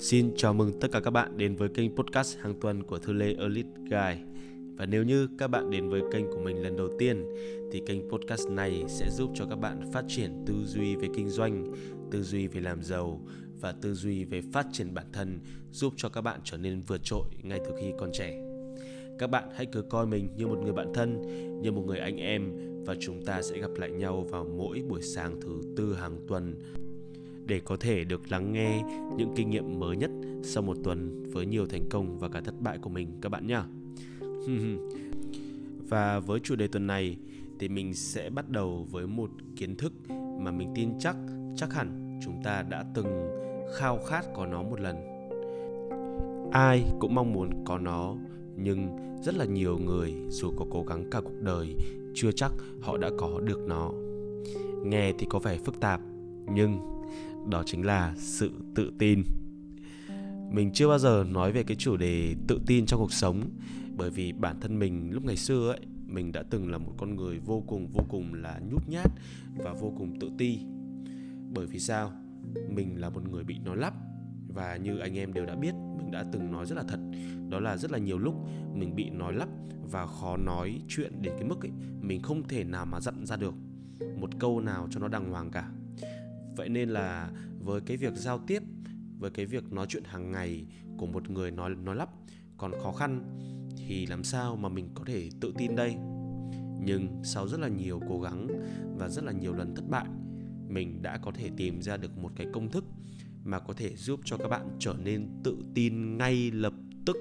Xin chào mừng tất cả các bạn đến với kênh podcast hàng tuần của Thư Lê Elite Guy. Và nếu như các bạn đến với kênh của mình lần đầu tiên thì kênh podcast này sẽ giúp cho các bạn phát triển tư duy về kinh doanh, tư duy về làm giàu và tư duy về phát triển bản thân, giúp cho các bạn trở nên vượt trội ngay từ khi còn trẻ. Các bạn hãy cứ coi mình như một người bạn thân, như một người anh em, và chúng ta sẽ gặp lại nhau vào mỗi buổi sáng thứ tư hàng tuần để có thể được lắng nghe những kinh nghiệm mới nhất sau một tuần với nhiều thành công và cả thất bại của mình các bạn nhé. Và với chủ đề tuần này thì mình sẽ bắt đầu với một kiến thức mà mình tin chắc hẳn chúng ta đã từng khao khát có nó một lần. Ai cũng mong muốn có nó, nhưng rất là nhiều người dù có cố gắng cả cuộc đời chưa chắc họ đã có được nó. Nghe thì có vẻ phức tạp, nhưng đó chính là sự tự tin. Mình chưa bao giờ nói về cái chủ đề tự tin trong cuộc sống, bởi vì bản thân mình lúc ngày xưa ấy, mình đã từng là một con người vô cùng là nhút nhát và vô cùng tự ti. Bởi vì sao? Mình là một người bị nói lắp, và như anh em đều đã biết, mình đã từng nói rất là thật. Đó là rất là nhiều lúc mình bị nói lắp và khó nói chuyện đến cái mức ấy, mình không thể nào mà dặn ra được một câu nào cho nó đàng hoàng cả. Vậy nên là với cái việc giao tiếp, với cái việc nói chuyện hàng ngày của một người nói lắp còn khó khăn, thì làm sao mà mình có thể tự tin đây? Nhưng sau rất là nhiều cố gắng và rất là nhiều lần thất bại, mình đã có thể tìm ra được một cái công thức mà có thể giúp cho các bạn trở nên tự tin ngay lập tức.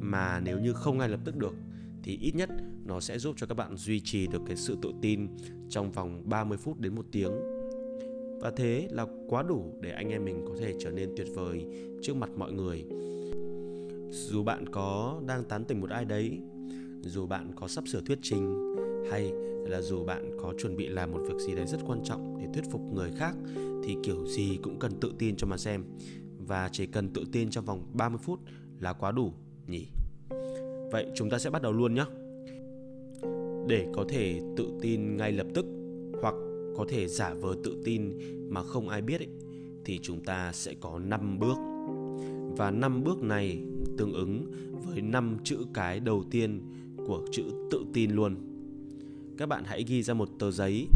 Mà nếu như không ngay lập tức được thì ít nhất nó sẽ giúp cho các bạn duy trì được cái sự tự tin trong vòng 30 phút đến 1 tiếng. Và thế là quá đủ để anh em mình có thể trở nên tuyệt vời trước mặt mọi người. Dù bạn có đang tán tỉnh một ai đấy, dù bạn có sắp sửa thuyết trình, hay là dù bạn có chuẩn bị làm một việc gì đấy rất quan trọng để thuyết phục người khác, thì kiểu gì cũng cần tự tin cho mà xem. Và chỉ cần tự tin trong vòng 30 phút là quá đủ nhỉ. Vậy chúng ta sẽ bắt đầu luôn nhé. Để có thể tự tin ngay lập tức hoặc có thể giả vờ tự tin mà không ai biết ấy, thì chúng ta sẽ có 5 bước. Và 5 bước này tương ứng với 5 chữ cái đầu tiên của chữ tự tin luôn. Các bạn hãy ghi ra một tờ giấy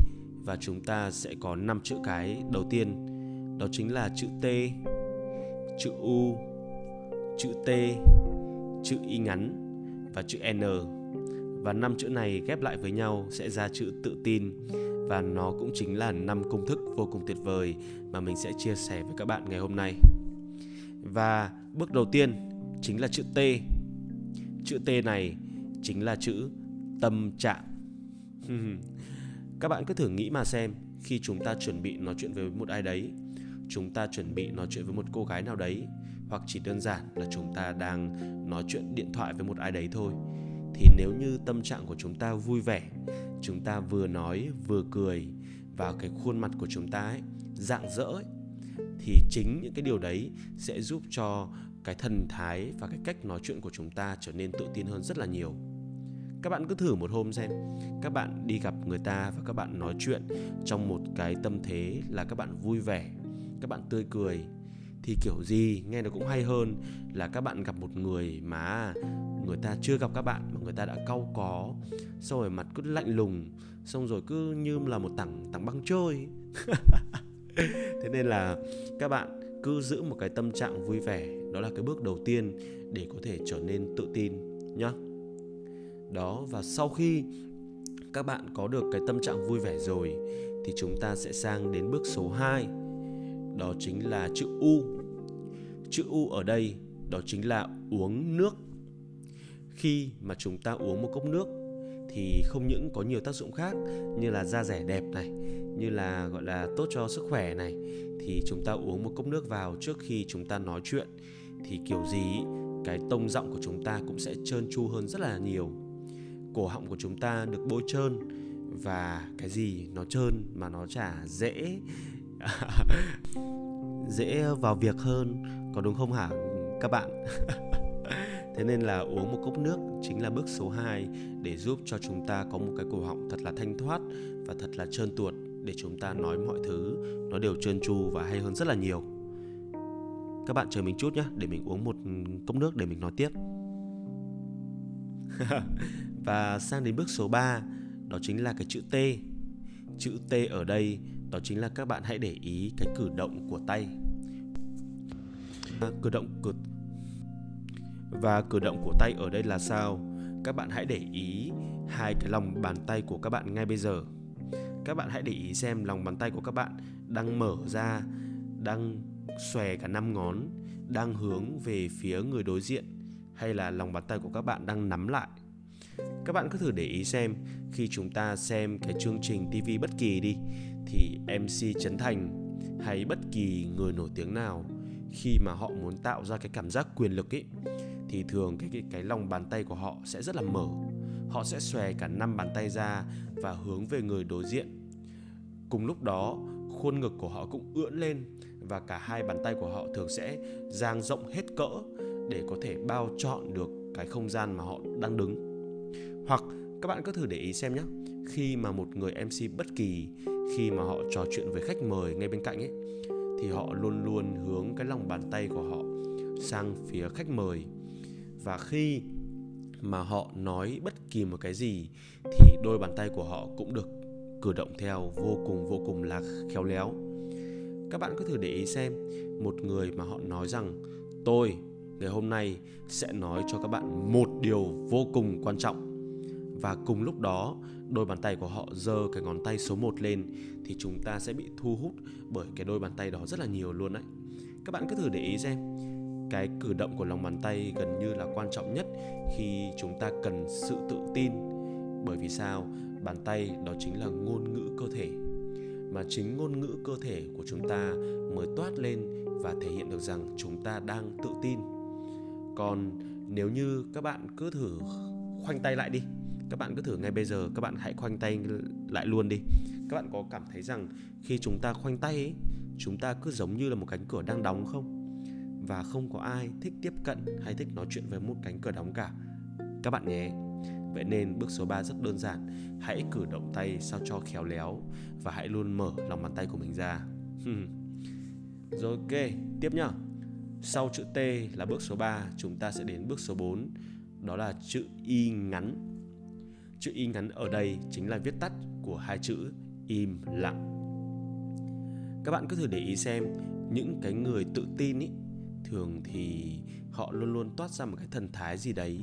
và chúng ta sẽ có 5 chữ cái đầu tiên. Đó chính là chữ T, chữ U, chữ T, chữ Y ngắn và chữ N. Và 5 chữ này ghép lại với nhau sẽ ra chữ tự tin. Và nó cũng chính là 5 công thức vô cùng tuyệt vời mà mình sẽ chia sẻ với các bạn ngày hôm nay. Và bước đầu tiên chính là chữ T. Chữ T này chính là chữ tâm trạng. Các bạn cứ thử nghĩ mà xem, khi chúng ta chuẩn bị nói chuyện với một ai đấy, chúng ta chuẩn bị nói chuyện với một cô gái nào đấy, hoặc chỉ đơn giản là chúng ta đang nói chuyện điện thoại với một ai đấy thôi, thì nếu như tâm trạng của chúng ta vui vẻ, chúng ta vừa nói vừa cười, và cái khuôn mặt của chúng ta ấy, rạng rỡ ấy, thì chính những cái điều đấy sẽ giúp cho cái thần thái và cái cách nói chuyện của chúng ta trở nên tự tin hơn rất là nhiều. Các bạn cứ thử một hôm xem, các bạn đi gặp người ta và các bạn nói chuyện trong một cái tâm thế là các bạn vui vẻ, các bạn tươi cười, thì kiểu gì nghe nó cũng hay hơn là các bạn gặp một người mà người ta chưa gặp các bạn mà người ta đã cau có, xong rồi mặt cứ lạnh lùng, xong rồi cứ như là một tảng băng trôi. Thế nên là các bạn cứ giữ một cái tâm trạng vui vẻ, đó là cái bước đầu tiên để có thể trở nên tự tin nhá. Đó, và sau khi các bạn có được cái tâm trạng vui vẻ rồi thì chúng ta sẽ sang đến bước số 2. Đó chính là chữ U. Chữ U ở đây đó chính là uống nước. Khi mà chúng ta uống một cốc nước thì không những có nhiều tác dụng khác như là da dẻ đẹp này, như là gọi là tốt cho sức khỏe này, thì chúng ta uống một cốc nước vào trước khi chúng ta nói chuyện thì kiểu gì cái tông giọng của chúng ta cũng sẽ trơn tru hơn rất là nhiều. Cổ họng của chúng ta được bôi trơn, và cái gì nó trơn mà nó chả dễ vào việc hơn, có đúng không hả các bạn? Thế nên là uống một cốc nước chính là bước số 2 để giúp cho chúng ta có một cái cổ họng thật là thanh thoát và thật là trơn tuột, để chúng ta nói mọi thứ nó đều trơn tru và hay hơn rất là nhiều. Các bạn chờ mình chút nhé, để mình uống một cốc nước để mình nói tiếp. Và sang đến bước số 3, đó chính là cái chữ T. Chữ T ở đây, đó chính là các bạn hãy để ý cái cử động của tay. Cử động của tay ở đây là sao? Các bạn hãy để ý hai cái lòng bàn tay của các bạn ngay bây giờ. Các bạn hãy để ý xem lòng bàn tay của các bạn đang mở ra, đang xòe cả 5 ngón, đang hướng về phía người đối diện, hay là lòng bàn tay của các bạn đang nắm lại. Các bạn cứ thử để ý xem, khi chúng ta xem cái chương trình TV bất kỳ đi, thì MC Trấn Thành hay bất kỳ người nổi tiếng nào, khi mà họ muốn tạo ra cái cảm giác quyền lực ấy, thì thường cái lòng bàn tay của họ sẽ rất là mở. Họ sẽ xòe cả 5 bàn tay ra và hướng về người đối diện. Cùng lúc đó, khuôn ngực của họ cũng ưỡn lên, và cả hai bàn tay của họ thường sẽ dang rộng hết cỡ để có thể bao trọn được cái không gian mà họ đang đứng. Hoặc các bạn cứ thử để ý xem nhé, khi mà một người MC bất kỳ, khi mà họ trò chuyện với khách mời ngay bên cạnh ấy, thì họ luôn luôn hướng cái lòng bàn tay của họ sang phía khách mời. Và khi mà họ nói bất kỳ một cái gì thì đôi bàn tay của họ cũng được cử động theo vô cùng là khéo léo. Các bạn cứ thử để ý xem, một người mà họ nói rằng tôi ngày hôm nay sẽ nói cho các bạn một điều vô cùng quan trọng, và cùng lúc đó đôi bàn tay của họ giơ cái ngón tay số 1 lên, thì chúng ta sẽ bị thu hút bởi cái đôi bàn tay đó rất là nhiều luôn đấy. Các bạn cứ thử để ý xem, cái cử động của lòng bàn tay gần như là quan trọng nhất khi chúng ta cần sự tự tin. Bởi vì sao? Bàn tay đó chính là ngôn ngữ cơ thể, mà chính ngôn ngữ cơ thể của chúng ta mới toát lên và thể hiện được rằng chúng ta đang tự tin. Còn nếu như các bạn cứ thử khoanh tay lại đi, các bạn cứ thử ngay bây giờ, các bạn hãy khoanh tay lại luôn đi. Các bạn có cảm thấy rằng khi chúng ta khoanh tay ấy, chúng ta cứ giống như là một cánh cửa đang đóng không? Và không có ai thích tiếp cận hay thích nói chuyện với một cánh cửa đóng cả, các bạn nhé. Vậy nên bước số 3 rất đơn giản, hãy cử động tay sao cho khéo léo và hãy luôn mở lòng bàn tay của mình ra. Rồi, ok, tiếp nhá. Sau chữ T là bước số 3, chúng ta sẽ đến bước số 4, đó là chữ Y ngắn. Chữ Y ngắn ở đây chính là viết tắt của hai chữ im lặng. Các bạn cứ thử để ý xem, những cái người tự tin ý, thường thì họ luôn luôn toát ra một cái thần thái gì đấy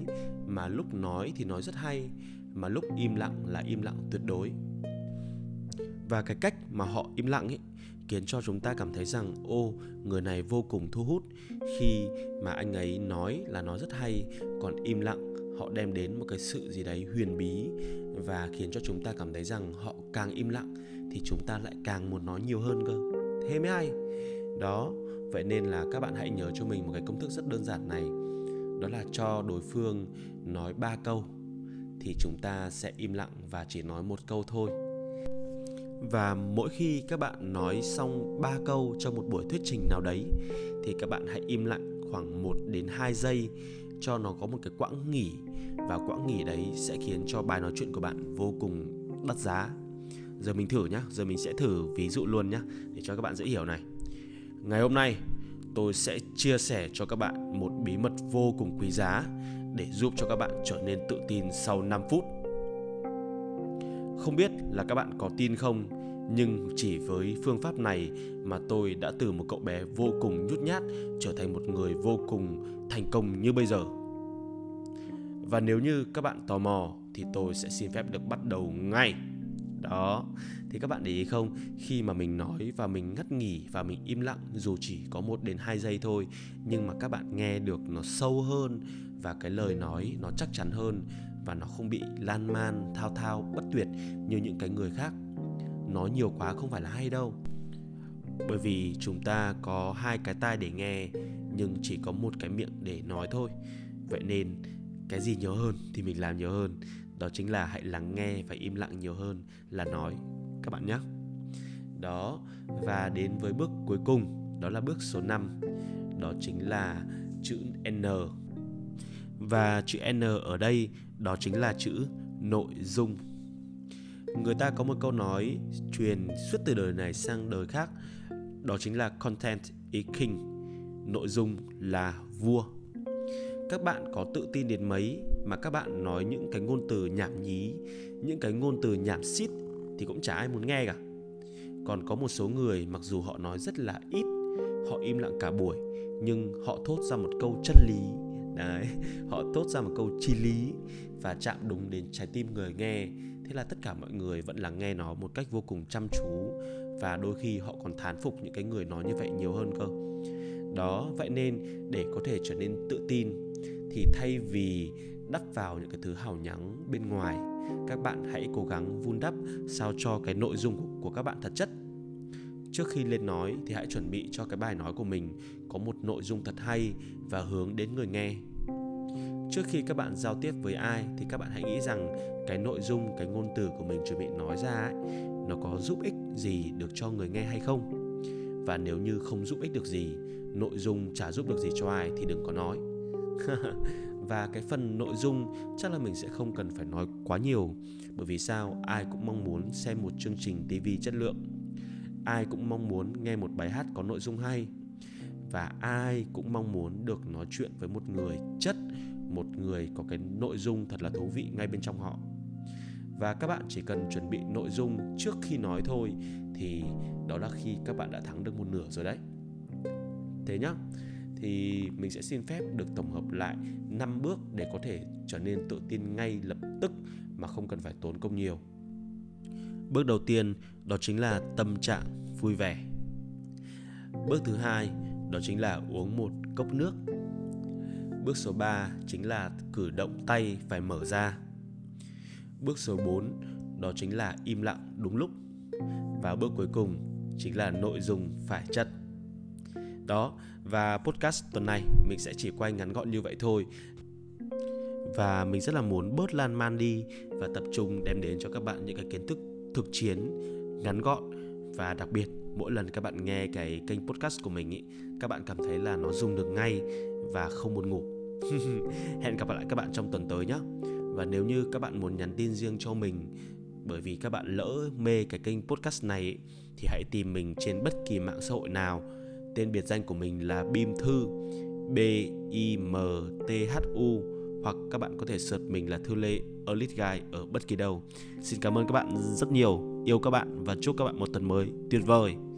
mà lúc nói thì nói rất hay, mà lúc im lặng là im lặng tuyệt đối. Và cái cách mà họ im lặng ấy khiến cho chúng ta cảm thấy rằng ô, người này vô cùng thu hút, khi mà anh ấy nói là nói rất hay, còn im lặng họ đem đến một cái sự gì đấy huyền bí và khiến cho chúng ta cảm thấy rằng họ càng im lặng thì chúng ta lại càng muốn nói nhiều hơn cơ. Thế mới hay. Đó, vậy nên là các bạn hãy nhớ cho mình một cái công thức rất đơn giản này. Đó là cho đối phương nói 3 câu thì chúng ta sẽ im lặng và chỉ nói 1 câu thôi. Và mỗi khi các bạn nói xong 3 câu trong một buổi thuyết trình nào đấy thì các bạn hãy im lặng khoảng 1 đến 2 giây cho nó có một cái quãng nghỉ, và quãng nghỉ đấy sẽ khiến cho bài nói chuyện của bạn vô cùng đắt giá. Giờ mình thử nhá, giờ mình sẽ thử ví dụ luôn nhá để cho các bạn dễ hiểu này. Ngày hôm nay tôi sẽ chia sẻ cho các bạn một bí mật vô cùng quý giá để giúp cho các bạn trở nên tự tin sau 5 phút. Không biết là các bạn có tin không, nhưng chỉ với phương pháp này mà tôi đã từ một cậu bé vô cùng nhút nhát trở thành một người vô cùng thành công như bây giờ. Và nếu như các bạn tò mò thì tôi sẽ xin phép được bắt đầu ngay. Đó, thì các bạn để ý không, khi mà mình nói và mình ngắt nghỉ và mình im lặng dù chỉ có 1 đến 2 giây thôi, nhưng mà các bạn nghe được nó sâu hơn và cái lời nói nó chắc chắn hơn, và nó không bị lan man, thao bất tuyệt như những cái người khác. Nói nhiều quá không phải là hay đâu, bởi vì chúng ta có 2 cái tai để nghe nhưng chỉ có 1 cái miệng để nói thôi. Vậy nên cái gì nhớ hơn thì mình làm nhiều hơn. Đó chính là hãy lắng nghe và im lặng nhiều hơn là nói, các bạn nhé. Đó, và đến với bước cuối cùng, đó là bước số 5. Đó chính là chữ N. Và chữ N ở đây, đó chính là chữ nội dung. Người ta có một câu nói truyền suốt từ đời này sang đời khác, đó chính là content is king. Nội dung là vua. Các bạn có tự tin đến mấy mà các bạn nói những cái ngôn từ nhảm nhí, những cái ngôn từ nhảm xít thì cũng chả ai muốn nghe cả. Còn có một số người mặc dù họ nói rất là ít, họ im lặng cả buổi, nhưng họ thốt ra một câu chân lý. Đấy, họ thốt ra một câu chí lý và chạm đúng đến trái tim người nghe. Thế là tất cả mọi người vẫn lắng nghe nó một cách vô cùng chăm chú, và đôi khi họ còn thán phục những cái người nói như vậy nhiều hơn cơ. Đó, vậy nên để có thể trở nên tự tin thì thay vì đắp vào những cái thứ hào nhoáng bên ngoài, các bạn hãy cố gắng vun đắp sao cho cái nội dung của các bạn thật chất. Trước khi lên nói thì hãy chuẩn bị cho cái bài nói của mình có một nội dung thật hay và hướng đến người nghe. Trước khi các bạn giao tiếp với ai thì các bạn hãy nghĩ rằng cái nội dung, cái ngôn từ của mình chuẩn bị nói ra ấy, nó có giúp ích gì được cho người nghe hay không? Và nếu như không giúp ích được gì, nội dung chả giúp được gì cho ai thì đừng có nói. Và cái phần nội dung chắc là mình sẽ không cần phải nói quá nhiều. Bởi vì sao? Ai cũng mong muốn xem một chương trình TV chất lượng, ai cũng mong muốn nghe một bài hát có nội dung hay, và ai cũng mong muốn được nói chuyện với một người chất, một người có cái nội dung thật là thú vị ngay bên trong họ. Và các bạn chỉ cần chuẩn bị nội dung trước khi nói thôi thì đó là khi các bạn đã thắng được một nửa rồi đấy. Thế nhá, thì mình sẽ xin phép được tổng hợp lại 5 bước để có thể trở nên tự tin ngay lập tức mà không cần phải tốn công nhiều. Bước đầu tiên đó chính là tâm trạng vui vẻ. Bước thứ hai đó chính là uống một cốc nước. Bước số 3 chính là cử động tay phải mở ra. Bước số 4 đó chính là im lặng đúng lúc. Và bước cuối cùng chính là nội dung phải chất. Đó, và podcast tuần này mình sẽ chỉ quay ngắn gọn như vậy thôi. Và mình rất là muốn bớt lan man đi và tập trung đem đến cho các bạn những cái kiến thức thực chiến ngắn gọn. Và đặc biệt, mỗi lần các bạn nghe cái kênh podcast của mình ý, các bạn cảm thấy là nó dùng được ngay và không buồn ngủ. Hẹn gặp lại các bạn trong tuần tới nhé. Và nếu như các bạn muốn nhắn tin riêng cho mình bởi vì các bạn lỡ mê cái kênh podcast này ý, thì hãy tìm mình trên bất kỳ mạng xã hội nào. Tên biệt danh của mình là Bim Thư, B-I-M-T-H-U, hoặc các bạn có thể search mình là Thư Lê Elite Guy ở bất kỳ đâu. Xin cảm ơn các bạn rất nhiều, yêu các bạn và chúc các bạn một tuần mới tuyệt vời.